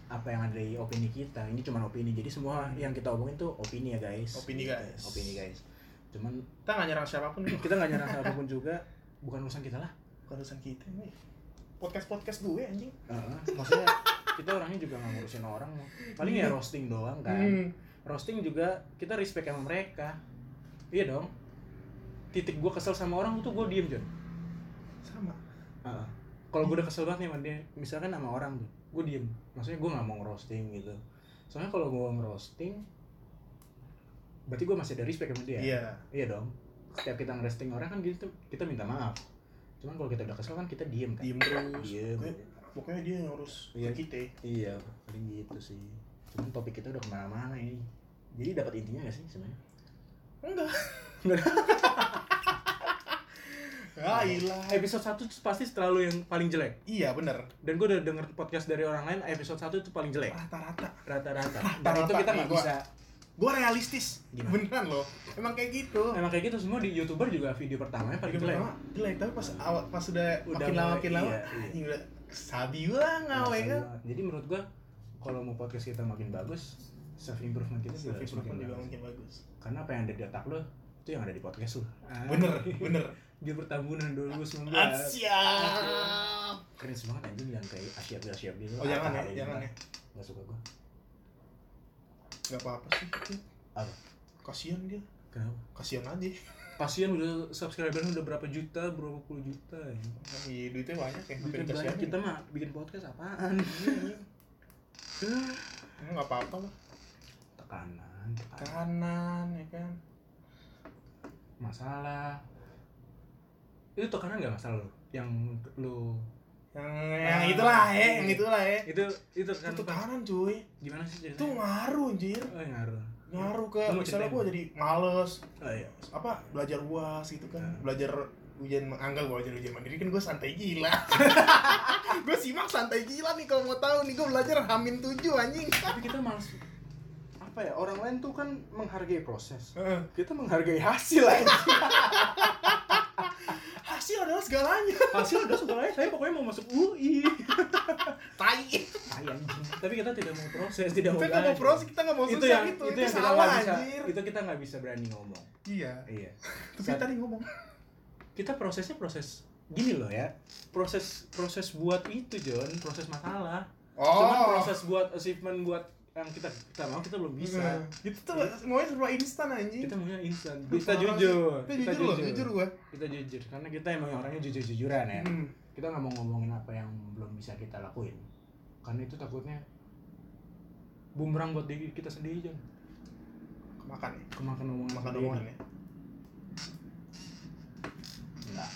apa yang ada di opini kita. Ini cuma opini, jadi semua yang kita omongin tuh opini ya guys. Opini guys. Opini guys. Cuman kita nggak nyerang siapapun. Kita nggak nyerang siapapun juga. Bukan urusan kita lah, bukan urusan kita nih. podcast-podcast gue anjing. Uh, maksudnya kita orangnya juga gak ngurusin orang. Paling ya roasting doang kan. Hmm. Roasting juga kita respect sama mereka. Iya dong. Titik gue kesel sama orang tuh gue diem, Jon. Sama. Uh, Kalau gue udah kesel banget nih sama dia, misalkan sama orang tuh, gue diem. Maksudnya gue gak mau ngerosting gitu. Soalnya kalau gue ngerosting, berarti gue masih ada respect sama dia. Iya. Iya dong. Setiap kita ngerosting orang kan gitu, kita minta maaf. Cuman kalau kita udah kesel kan kita diem kan. Diem terus. Diem. Pokoknya dia ngurus ya, kita. Iya, paling gitu sih. Cuman topik kita udah kemana-mana ini. Jadi dapat intinya nggak sih sebenarnya? Enggak. Ya ilah. Episode satu itu pasti selalu yang paling jelek. Iya, benar. Dan gue udah denger podcast dari orang lain, episode satu itu paling jelek. Rata-rata. Rata-rata. Dan itu kita nggak bisa. Gue realistis. Gimana? Beneran loh. Emang kayak gitu. Emang kayak gitu semua di YouTuber juga video pertamanya paling jelek. Jelek, tapi pas awal pas udah, udah makin lama makin lama udah sabi banget kan. Jadi menurut gue kalau mau podcast kita makin bagus, self improvement kita self improvement juga makin bagus. Karena apa yang ada di otak lo itu yang ada di podcast lo. Bener, bener. Dia pertambunan dua ribu sembilan belas. Asyap. Keren banget anjing yang kayak asyap-asyap gitu. Oh jangan ya, jangan ya. Enggak suka gua. Enggak apa-apa sih. Apa? Kasihan dia. Kenapa? Kasihan aja. Kasihan udah subscribernya udah berapa juta, berapa puluh juta ya. Iya, duitnya banyak ya. Duitnya banyak. Kita mah bikin podcast apaan? Enggak apa-apa lah. Tekanan, tekanan ya kan. Masalah. Itu tekanan nggak masalah lo yang lo yang, yang itulah ya yang itulah ya itu itu kan tekanan cuy. Gimana sih ceritanya? Itu ngaruh anjir. Oh, ngaruh ngaruh ke lu misalnya gue jadi males. Oh, iya. Apa belajar U A S gitu kan. Nah, belajar ujian anggap gue belajar ujian mandiri kan gue santai gila. Gue simak santai gila nih kalau mau tahu nih gue belajar hamin tujuh anjing. Tapi kita males apa ya, orang lain tuh kan menghargai proses. Uh. Kita menghargai hasil aja. Hasil adalah segalanya. Hasil adalah segalanya. Saya pokoknya mau masuk U I. Tai. Tai anjing. Tapi kita tidak mau proses, tidak mau. Kita enggak mau proses, kita enggak mau susah itu yang, gitu. Itu, itu yang salah kita bisa, itu kita enggak bisa berani ngomong. Iya. Iya. Terus kita nih ngomong. Kita prosesnya proses gini loh ya. Proses proses buat itu, Jon, proses masalah. Oh. Cuman proses buat achievement buat yang kita kita mau kita belum bisa. Nah, itu tuh maunya serba instan anjing. Kita maunya instan. Kita jujur. Kita, kita jujur, jujur gua. Kita jujur karena kita emang orangnya jujur-jujuran ya. Hmm. Kita enggak mau ngomongin apa yang belum bisa kita lakuin. Karena itu takutnya bumerang buat diri kita sendiri aja. Kemakan ya. Kemakan omongan makan omongan ya. Enggak.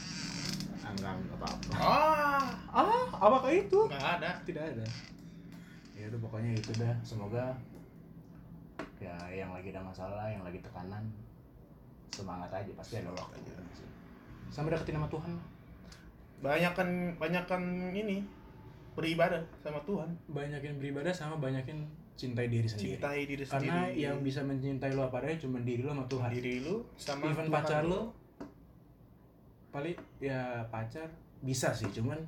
Enggak apa-apa. Ah, ah, apa kayak itu? Enggak ada. Tidak ada. Ya itu pokoknya itu dah, semoga ya yang lagi ada masalah, yang lagi tekanan semangat aja, pasti ada waktu aja. Sampai deketin sama Tuhan. Banyakan banyakan ini beribadah sama Tuhan. Banyakin beribadah sama banyakin cintai diri sendiri. Cintai diri sendiri. Karena yang bisa mencintai lo apa adanya cuma diri lo sama Tuhan. Diri lo sama even Tuhan pacar lo. Paling ya pacar bisa sih, cuman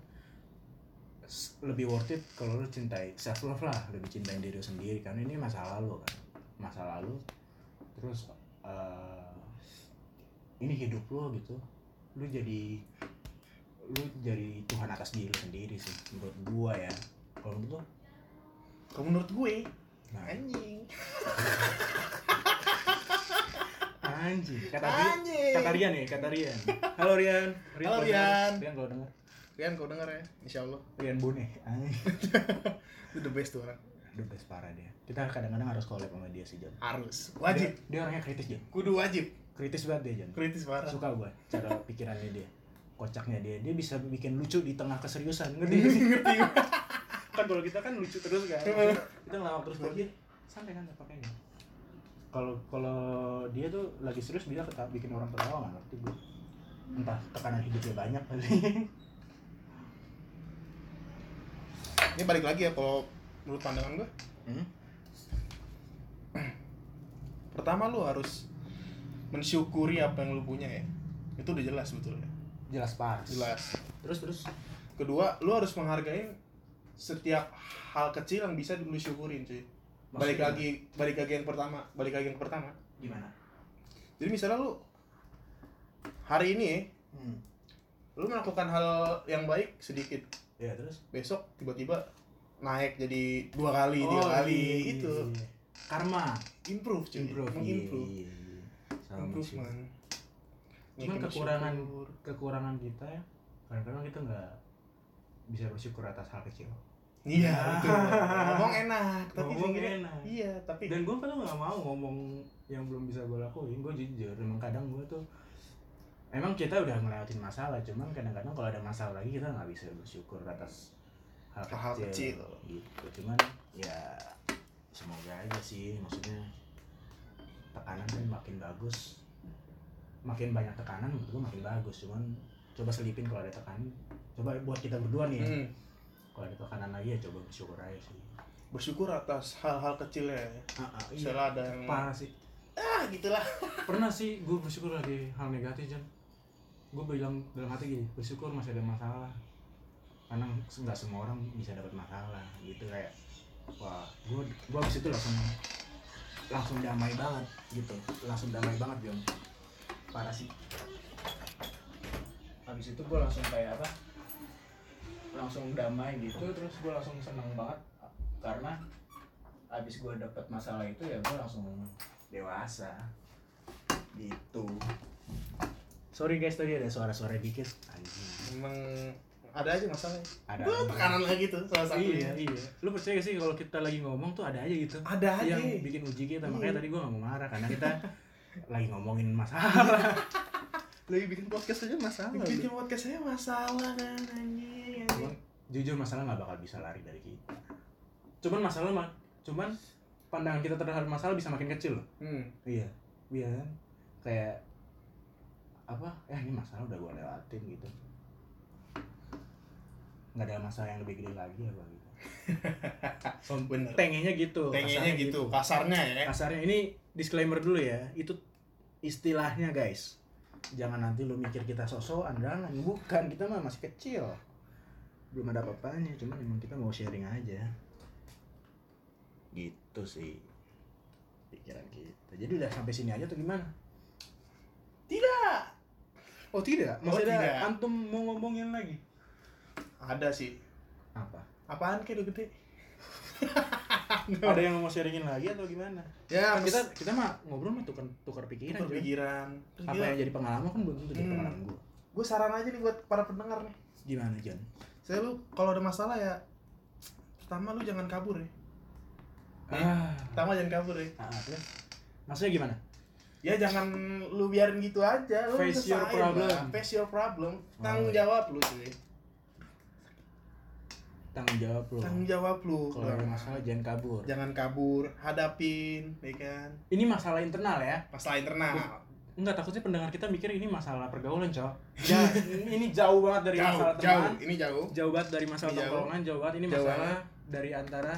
lebih worth it kalau lu cintai self love lah, lebih cintain diri sendiri karena ini masa lalu kan, masa lalu terus uh, ini hidup lu gitu, lu jadi lu jadi Tuhan atas diri lu sendiri sih menurut gua ya. Kalau menurut lu? Kalau menurut gue nah. anjing anjing kata anjing. Kata Rian ya, kata Rian. Halo Rian. Rian halo Rian. Rian kalau dengar. Rian kau denger ya, insyaallah Rian Bone. Itu the best tuh orang. The best parah dia. Kita kadang-kadang harus collab sama dia sih, Jon. Harus. Wajib. Dia, dia orangnya kritis, Jon. Kudu wajib. Kritis banget dia, Jon. Kritis parah. Suka gua cara pikirannya dia. Kocaknya dia. Dia bisa bikin lucu di tengah keseriusan. Ngerti gak sih? Ngerti. Kan kalau kita kan lucu terus kan. Kita ngelawak terus buat dia. Santai kan pakainya. Kalau kalau dia tuh lagi serius dia ketawa, bikin orang ketawa enggak ngerti gua. Entah tekanan hidupnya banyak kali. Ini balik lagi ya kalau menurut pandangan gue. Hmm? Pertama lu harus mensyukuri apa yang lu punya ya. Itu udah jelas sebetulnya. Jelas pas. Jelas. Terus terus. Kedua, lu harus menghargai setiap hal kecil yang bisa lu syukurin cuy. Maksudnya? Balik lagi balik lagi yang pertama, balik lagi yang pertama. Gimana? Jadi misalnya lu hari ini, hmm. lu melakukan hal yang baik sedikit. Ya terus besok tiba-tiba naik jadi dua kali oh, tiga kali iya, itu iya. Karma improve cuy, improve improve iya, iya. improve man. Cuman kekurangan syukur. kekurangan kita ya kadang-kadang kita nggak bisa bersyukur atas hal kecil. Iya betul. Ngomong enak tapi ngomong enak iya tapi dan gue kadang nggak mau ngomong yang belum bisa gue lakuin. Gue jujur emang kadang gue tuh emang kita udah ngelewatin masalah, cuman kadang-kadang kalau ada masalah lagi kita nggak bisa bersyukur atas hal, hal kecil, hal kecil. Gitu. Cuman ya semoga aja sih, maksudnya tekanan kan makin bagus, makin banyak tekanan menurut gua makin bagus. Cuman coba selipin kalau ada tekanan, coba buat kita berdua nih. Ya. Hmm. Kalau ada tekanan lagi ya coba bersyukur aja sih. Bersyukur atas hal-hal kecilnya. Ah, ah, iya. Misalnya ada yang parah sih. Ah gitulah. Pernah sih gue bersyukur lagi hal negatif, Jan. Gue bilang dalam hati gini, bersyukur masih ada masalah. Karena nggak semua orang bisa dapat masalah gitu kayak, wah, gue gue abis itu langsung langsung damai banget gitu, langsung damai banget Jan. Parah sih. Abis itu gue langsung kayak apa? Langsung damai gitu, terus gue langsung seneng banget karena abis gue dapat masalah itu ya gue langsung dewasa gitu. Sorry guys tadi ada suara-suara dikit. Anjing. Emang ada aja masalah. Ada. Wah, tekanan lagi tuh salah satu. Iya, iya. Lu percaya gak sih kalau kita lagi ngomong tuh ada aja gitu. Ada aja. Yang bikin uji kita. Makanya tadi gue gak mau marah karena kita lagi ngomongin masalah. Lagi bikin podcast aja masalah. Bikin deh. podcast aja masalah kan anjing. Cuman jujur masalah gak bakal bisa lari dari kita. Cuman masalah mah cuman pandangan kita terhadap masalah bisa makin kecil loh. Hmm. Iya. Iya. Kayak apa? Ya ini masalah udah gue lewatin gitu. Enggak ada masalah yang lebih gede lagi apa gitu. So, bener. Tengenya gitu. Tengenya gitu. gitu. Kasarnya ya. Kasarnya ini disclaimer dulu ya. Itu istilahnya guys. Jangan nanti lu mikir kita sosokan, jangan. Bukan, kita mah masih kecil. Belum ada apa-apanya, cuman emang kita mau sharing aja. Gitu sih pikiran kita. Jadi udah sampai sini aja tuh gimana? Tidak. Oh tidak. Masih oh, ada tidak. Antum mau ngomongin lagi? Ada sih. Apa? Apaan kayak udah gede? Ada yang mau sharingin lagi atau gimana? Ya kita kita mah ngobrol mah tukar tukar pikiran. Tukar pikiran. Apa gila. Yang jadi pengalaman kan belum tentu jadi hmm. pengalaman gue. Gue saran aja nih buat para pendengar nih. Gimana Jan? Saya lu kalau ada masalah ya pertama lu jangan kabur ya. Eh, ah. Pertama jangan kabur ya. Ah, maksudnya gimana? Ya jangan lu biarin gitu aja, lu face your problem. Lah. Face your problem. Tanggung jawab lu sih. Tanggung jawab lu. Tanggung jawab lu. Kalau ada masalah jangan kabur. Jangan kabur, hadapin, ya kan? Ini masalah internal ya. Masalah internal. Enggak, takutnya pendengar kita mikir ini masalah pergaulan, Cok. Ya, ini jauh banget dari jauh, masalah teman. Jauh, ini jauh. Jauh banget dari masalah tongkrongan, jauh banget ini masalah jauh. Dari antara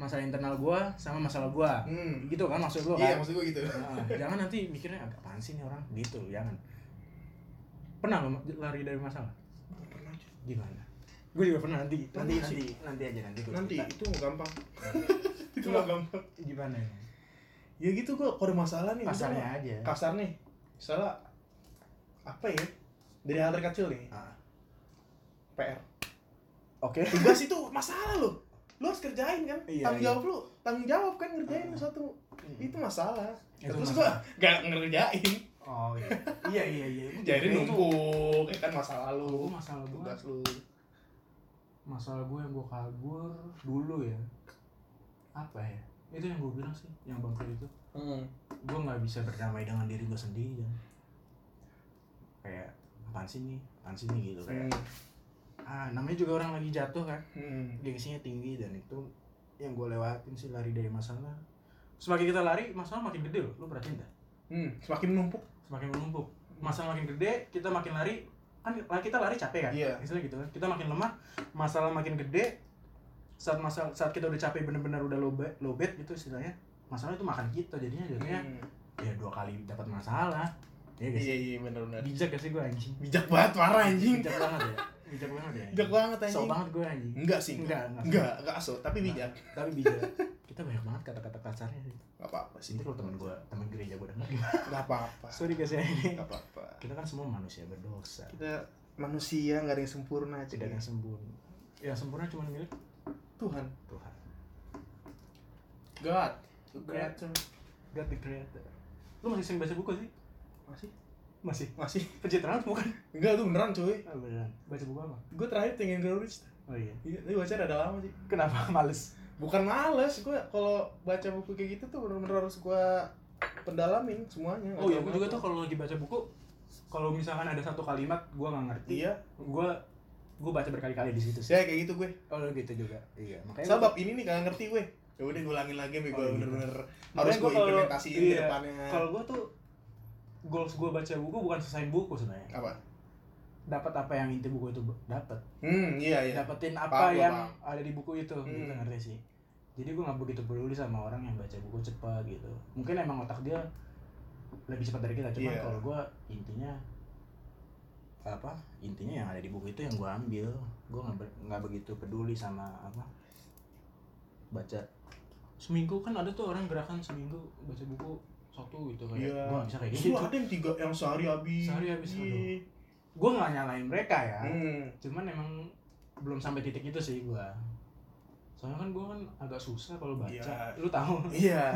masalah internal gua sama masalah gua, hmm. gitu kan maksud gua kan? Iya maksud gua gitu. Nah, jangan nanti mikirnya apaan sih nih orang gitu, jangan. Pernah lo lari dari masalah? Pernah aja. Gimana? Gua juga pernah nanti. Nanti nanti nanti, nanti aja nanti. Gua nanti cerita. Itu nggak gampang. Itu nggak gampang. Gimana? Ya, ya gitu gua kalau ada masalah nih. Kasarnya aja. Kasar nih. Misalnya apa ya? Dari hal terkecil nih. Ah. P R. Oke. Okay. Tugas itu masalah loh. Lu harus kerjain kan, iya, tanggung jawab iya. lu, tanggung jawab kan ngerjain uh, satu, iya. itu masalah. Itu terus masalah. Gua gak ngerjain. Oh iya, iya iya iya. Jadi numpuk, itu kan masalah lu. Itu masalah gue. Tugas lu. Masalah gue yang gue kabur dulu ya. Apa ya? Itu yang gue bilang sih, yang bangkrut itu. Mm. Gue nggak bisa berdamai dengan diri gue sendiri kan. Kayak apaan sih nih, apaan sih nih gitu kayak. Mm. Ah, namanya juga orang lagi jatuh kan, hmm. gengsinya tinggi dan itu yang gue lewatin sih lari dari masalah. Semakin kita lari, masalah makin gede loh, lo perhatiin dah. Hmm, semakin menumpuk, semakin menumpuk. Masalah makin gede, kita makin lari, kan kita lari capek kan, yeah. misalnya gitu kan. Kita makin lemah, masalah makin gede. Saat masalah saat kita udah capek bener-bener udah lobet, lobet gitu istilahnya. Masalah itu makan kita jadinya jadinya hmm. ya dua kali dapat masalah. Ya, guys. Iya iya benar-benar. Bijak gak sih gue anjing? Bijak banget parah anjing. Bijak banget ya. Bijak banget ya. Bijak banget anjing. So banget gue anjing. Enggak sih. Enggak, enggak. Enggak, enggak aso, tapi bijak. Nah, tapi bijak. Kita banyak banget kata-kata kasarnya. Enggak apa-apa sih. Itu kalau teman gue, teman gereja gue dengar gimana? Enggak apa-apa. Sorry guys ya ini. Enggak apa-apa. Kita kan semua manusia berdosa. Kita manusia, enggak ada yang sempurna, tidak ada yang sempurna. yang sempurna cuma milik Tuhan. Tuhan. God, the Creator. God the Creator. Lu masih sering baca buku sih? Masih. Masih. Masih. Pencitraan bukan? Enggak, itu beneran cuy. Ah, beneran. Baca buku apa? Gue terakhir Thinking and Grow Rich. Oh iya. Iya, tapi baca rada lama sih. Kenapa? Males. Bukan males, gue kalau baca buku kayak gitu tuh bener-bener harus gue pendalamin semuanya. Oh iya, gue juga tuh kalau lagi baca buku, kalau misalkan ada satu kalimat gue nggak ngerti, iya. gue gue baca berkali-kali di situ sih. Ya kayak gitu gue. Oh gitu juga. Iya. Makanya sebab gue... ini nih nggak ngerti gue. Ya udah gue ulangin lagi, gue oh, bener-bener gitu. Harus gue implementasiin iya, ke depannya. Kalau gue tuh goals gue baca buku bukan selesai buku sebenarnya. Apa? Dapat apa yang inti buku itu dapat. Hmm iya iya. Dapetin apa paham, yang paham. ada di buku itu. Hmm. Gitu ngerti sih. Jadi gue nggak begitu peduli sama orang yang baca buku cepat gitu. Mungkin emang otak dia lebih cepat dari kita, cuman yeah. kalau gue intinya apa intinya yang ada di buku itu yang gue ambil, gue nggak nggak begitu peduli sama apa baca seminggu. Kan ada tuh orang gerakan seminggu baca buku satu gitu kayak yeah. gue nggak bisa kayak gitu. Ada yang tiga yang sehari habis. Sehari habis yeah. Gue nggak nyalain mereka ya, hmm. cuman emang belum sampai titik itu sih gue. Soalnya kan gue kan agak susah kalau baca, yeah. lu tahu? Iya.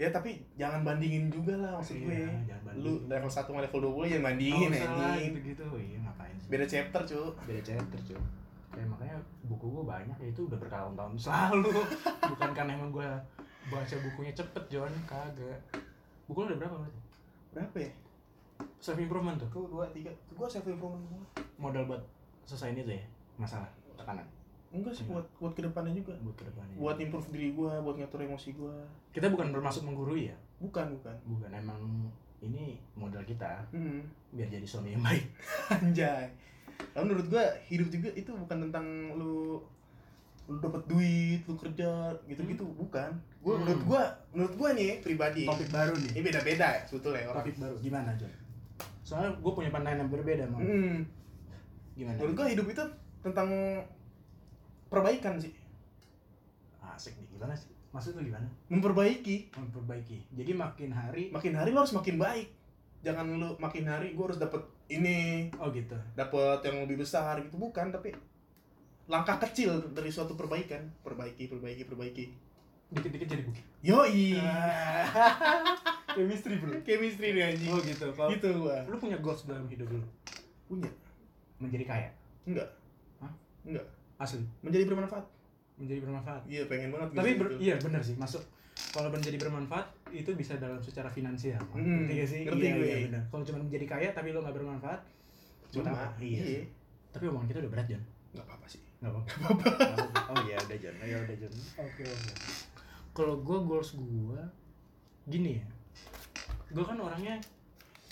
Yeah. Ya tapi jangan bandingin juga lah maksud gue. Iya, lu level satu sama level dua puluh jangan bandingin ya. Oh, eh, gitu-gitu. Iya, ngapain sih? Beda chapter, cuy. Beda chapter, cuy. Ya makanya buku gue banyak ya itu udah bertahun-tahun selalu. Bukan karena emang gue baca bukunya cepet, John, kagak. Buku lu udah berapa berarti? Berapa ya? Self improvement tuh. dua, tiga Gue self improvement semua. Modal buat selesaiin itu ya, masalah tekanan. Enggak sih, buat buat kedepannya juga. Buat kedepannya. Buat improve diri gue, buat ngatur emosi gue. Kita bukan bermaksud menggurui ya? Bukan, bukan. Bukan, emang ini modal kita hmm. biar jadi suami yang baik. Anjay. Nah, menurut gue hidup juga itu bukan tentang lu lu dapat duit, lu kerja gitu-gitu, hmm. bukan. Gue hmm. menurut gue, menurut gue nih pribadi. Topik baru nih. Ini beda-beda ya, sebetulnya orang. Topik baru. Gimana John? Soalnya gue punya pandangan yang berbeda mau. Hmm. Gimana? Menurut gue hidup itu tentang perbaikan sih. Asik nih, gimana sih? Maksud lu gimana? Memperbaiki. Memperbaiki. Jadi makin hari makin hari lu harus makin baik. Jangan lu makin hari gua harus dapat ini. Oh gitu. Dapat yang lebih besar gitu, bukan, tapi langkah kecil dari suatu perbaikan. Perbaiki, perbaiki, perbaiki. Dikit-dikit jadi bukit. Yoi. Chemistry, Bro. Chemistry nih anjing. Oh gitu. Kalo gitu gua. Lu punya goals dalam hidup lu? Punya. Menjadi kaya? Enggak. Hah? Enggak. Asli menjadi bermanfaat menjadi bermanfaat iya pengen banget tapi ber, gitu. Iya benar sih masuk kalau menjadi bermanfaat itu bisa dalam secara finansial hmm, ngerti gak sih ngerti iya, gue iya, benar kalau cuma menjadi kaya tapi lo nggak bermanfaat cuma apa? Iya, iya. Tapi omongan kita udah berat John nggak apa apa sih nggak apa apa oh iya udah John ya udah John oke okay, oke okay. Kalau gue goals gue gini ya gue kan orangnya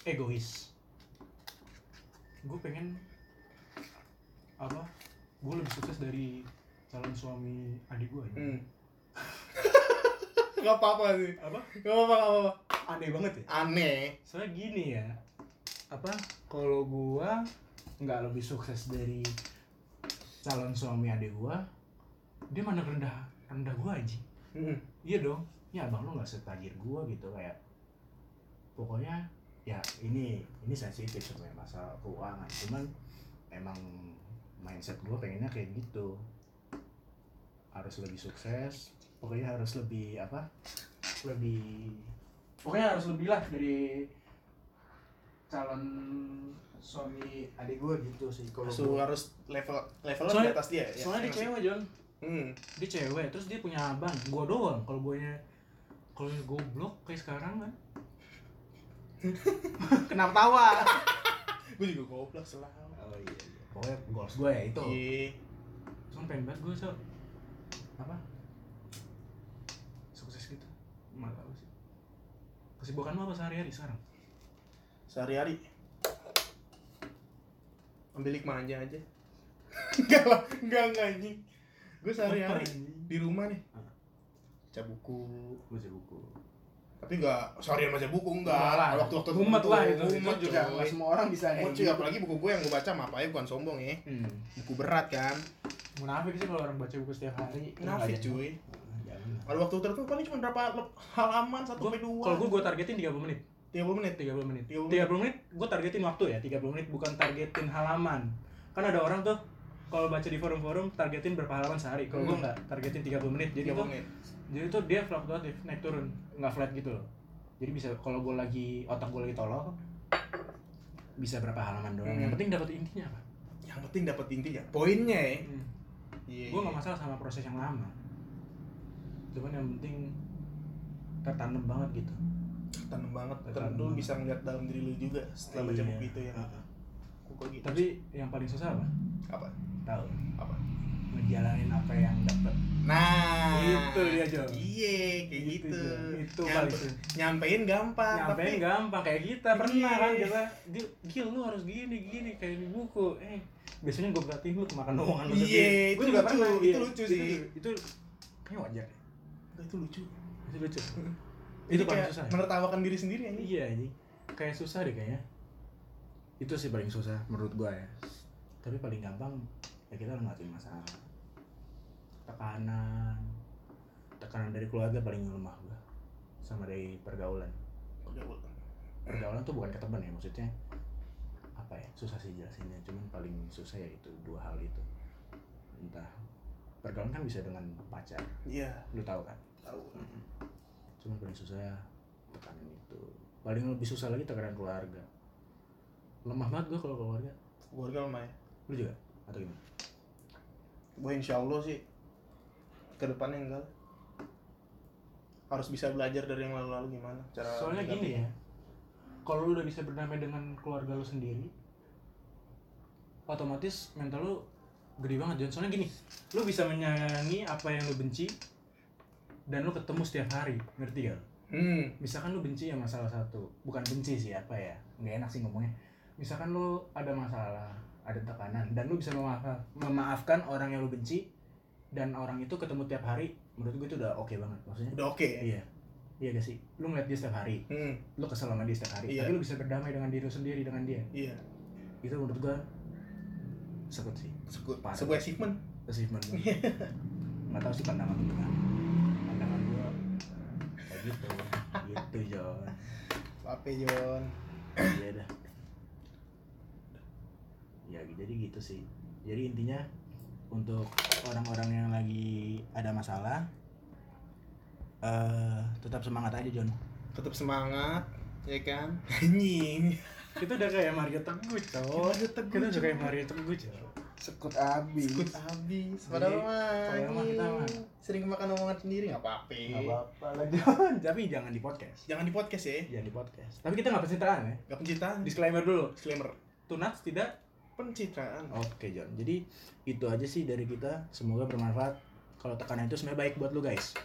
egois gue pengen apa gue lebih sukses dari calon suami adik gue ya. Hmm. Gak apa-apa sih. Apa? Gak apa-apa, gak apa-apa. Aneh banget ya? Aneh. Soalnya gini ya, apa, kalau gue gak lebih sukses dari calon suami adik gue, dia mana rendah, rendah gue aja. Hmm. Iya dong, ya abang lo gak setajir gue gitu kayak. Pokoknya, ya ini, ini sensitif sebenarnya masalah keuangan. Cuman, emang mindset gue pengennya kayak gitu harus lebih sukses pokoknya harus lebih apa lebih pokoknya harus lebih lah dari calon suami adik gue gitu sih kalau so, harus level level di atas dia ya, soalnya dia cewek John hmm. dia cewek terus dia punya abang gue doang kalau gue nya kalau goblok kayak sekarang kan kenapa tawa gue juga goblok selalu oh iya yeah. Pokoknya goals gue ya itu yeah. Cuman pengen banget gue so apa sukses gitu malah sih kesibukan lo apa sehari-hari sekarang? Sehari-hari ambil hikmah aja aja enggak lah, enggak enggak anjing gue sehari-hari di rumah nih baca buku baca buku tapi enggak seharian baca buku enggak lah waktu-waktu umat lah itu umat juga enggak semua orang bisa umat juga apalagi buku gue yang gue baca mah apanya bukan sombong ya hmm. Buku berat kan munafik sih kalau orang baca buku setiap hari munafik cuy kalau waktu tertentu paling cuma berapa halaman satu sampai dua kalau gue gue targetin tiga puluh menit tiga puluh menit tiga puluh menit tiga puluh menit gue targetin waktu ya tiga puluh menit bukan targetin halaman kan ada orang tuh kalau baca di forum-forum targetin berapa halaman sehari. Kalau hmm. gue enggak, targetin tiga puluh menit. Jadi itu jadi itu dia fluktuatif, naik turun, enggak flat gitu loh. Jadi bisa kalau gue lagi otak gue lagi tolol bisa berapa halaman doang. Hmm. Yang penting dapat intinya, Pak. Yang penting dapat intinya. Poinnya ya. Hmm. Yeah. Gue enggak masalah sama proses yang lama. Cuman yang penting tertanam banget gitu. Tertanam banget. Tertanam bisa ngeliat dalam diri lu juga setelah baca buku itu ya. Gitu. Tapi yang paling susah apa? Apa? Tahu. Apa? Ngejalanin apa yang dapat. Nah, itu dia, Jo. Iya, kayak gitu. gitu. Itu paling susah. Nyampein gampang. Nyampein tapi... gampang kayak kita pernah kan kita, "Gil, lu harus gini, gini kayak di buku." Eh, biasanya gue berarti lu kemakan omongan lu. Iya, itu juga lucu. Pernah, itu lucu sih. Itu, itu kayak wajar. Itu lucu. Itu lucu. Itu paling susah. Menertawakan diri sendiri aja. Iya, anjing. Kayak susah deh kayaknya. Itu sih paling susah menurut gua ya. Tapi paling gampang ya kita harus ngelakuin masalah. Tekanan. Tekanan dari keluarga paling lemah gua. Sama dari pergaulan. Pergaulan. Pergaulan tuh bukan keteban ya, maksudnya apa ya? Susah sih jelasinnya, cuman paling susah ya itu dua hal itu. Entah pergaulan kan bisa dengan pacar. Iya, yeah. Lu tahu kan? Tahu. Mm-hmm. Cuman paling susah tekanan itu. Paling lebih susah lagi tekanan keluarga. Lemah banget gue kalau keluarga. Keluarga lemah ya? Lu juga? Atau gimana? Gue insya Allah sih kedepannya enggak. Harus bisa belajar dari yang lalu-lalu gimana cara. Soalnya gini ya, kalau lu udah bisa berdamai dengan keluarga lu sendiri, otomatis mental lu gede banget. Soalnya gini, lu bisa menyayangi apa yang lu benci dan lu ketemu setiap hari, ngerti gak? Hmm. Misalkan lu benci ya masalah satu, bukan benci sih apa ya, nggak enak sih ngomongnya. Misalkan lu ada masalah, ada tekanan, dan lu bisa memaafkan, memaafkan orang yang lu benci dan orang itu ketemu tiap hari, menurut gue itu udah oke okay banget, maksudnya. Udah oke. Okay, ya? Iya, iya gak sih. Lu ngeliat dia setiap hari, hmm. lu kesel sama dia setiap hari, yeah. tapi lu bisa berdamai dengan diri lu sendiri dengan dia. Iya. Yeah. Itu menurut gue sekut sih. Sekut. Sebuah achievement. Achievement. Nggak tahu sih pandangan lu kan. Pandangan gue kayak gitu, gitu John. Apa John? Iya dah. Ya jadi gitu sih. Jadi intinya untuk orang-orang yang lagi ada masalah uh, tetap semangat aja John. Tetap semangat, ya kan? Anjing. Kita udah kayak Mario Teguh, coy. Kita udah kayak Mario Teguh, coy. Sekut abis. Sekut abis. Padahal mah kita mah sering makan omongan sendiri enggak apa-apa. Enggak apa-apa lah John. Tapi jangan di podcast. Jangan di podcast ya. Jangan di podcast. Tapi kita enggak pencitraan ya. Enggak pencitraan. Disclaimer dulu, disclaimer. Tunas tidak pencitraan. Oke John, jadi itu aja sih dari kita. Semoga bermanfaat. Kalau tekanan itu sebenarnya baik buat lu guys.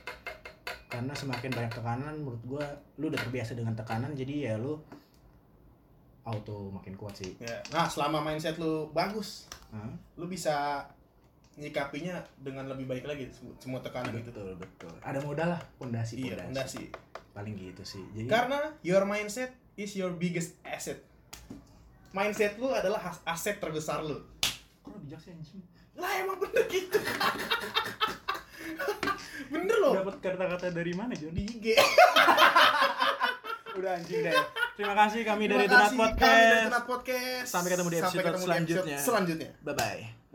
Karena semakin banyak tekanan, menurut gua lu udah terbiasa dengan tekanan, jadi ya lu auto makin kuat sih. Ya. Nah, selama mindset lu bagus, huh? lu bisa nyikapinya dengan lebih baik lagi semua tekanan betul, itu. Betul betul. Ada modal lah, pondasi pondasi. Iya, pondasi. Paling gitu sih. Jadi karena your mindset is your biggest asset. Mindset lu adalah aset terbesar lu. Kok lu bijak sih anjing? Lah emang bener gitu. Bener loh. Dapat kata-kata dari mana, Jon? Di I G. Udah anjing deh. Terima kasih kami Terima dari Do Not Podcast. Podcast. Sampai ketemu di episode selanjutnya. Selanjutnya. Bye bye.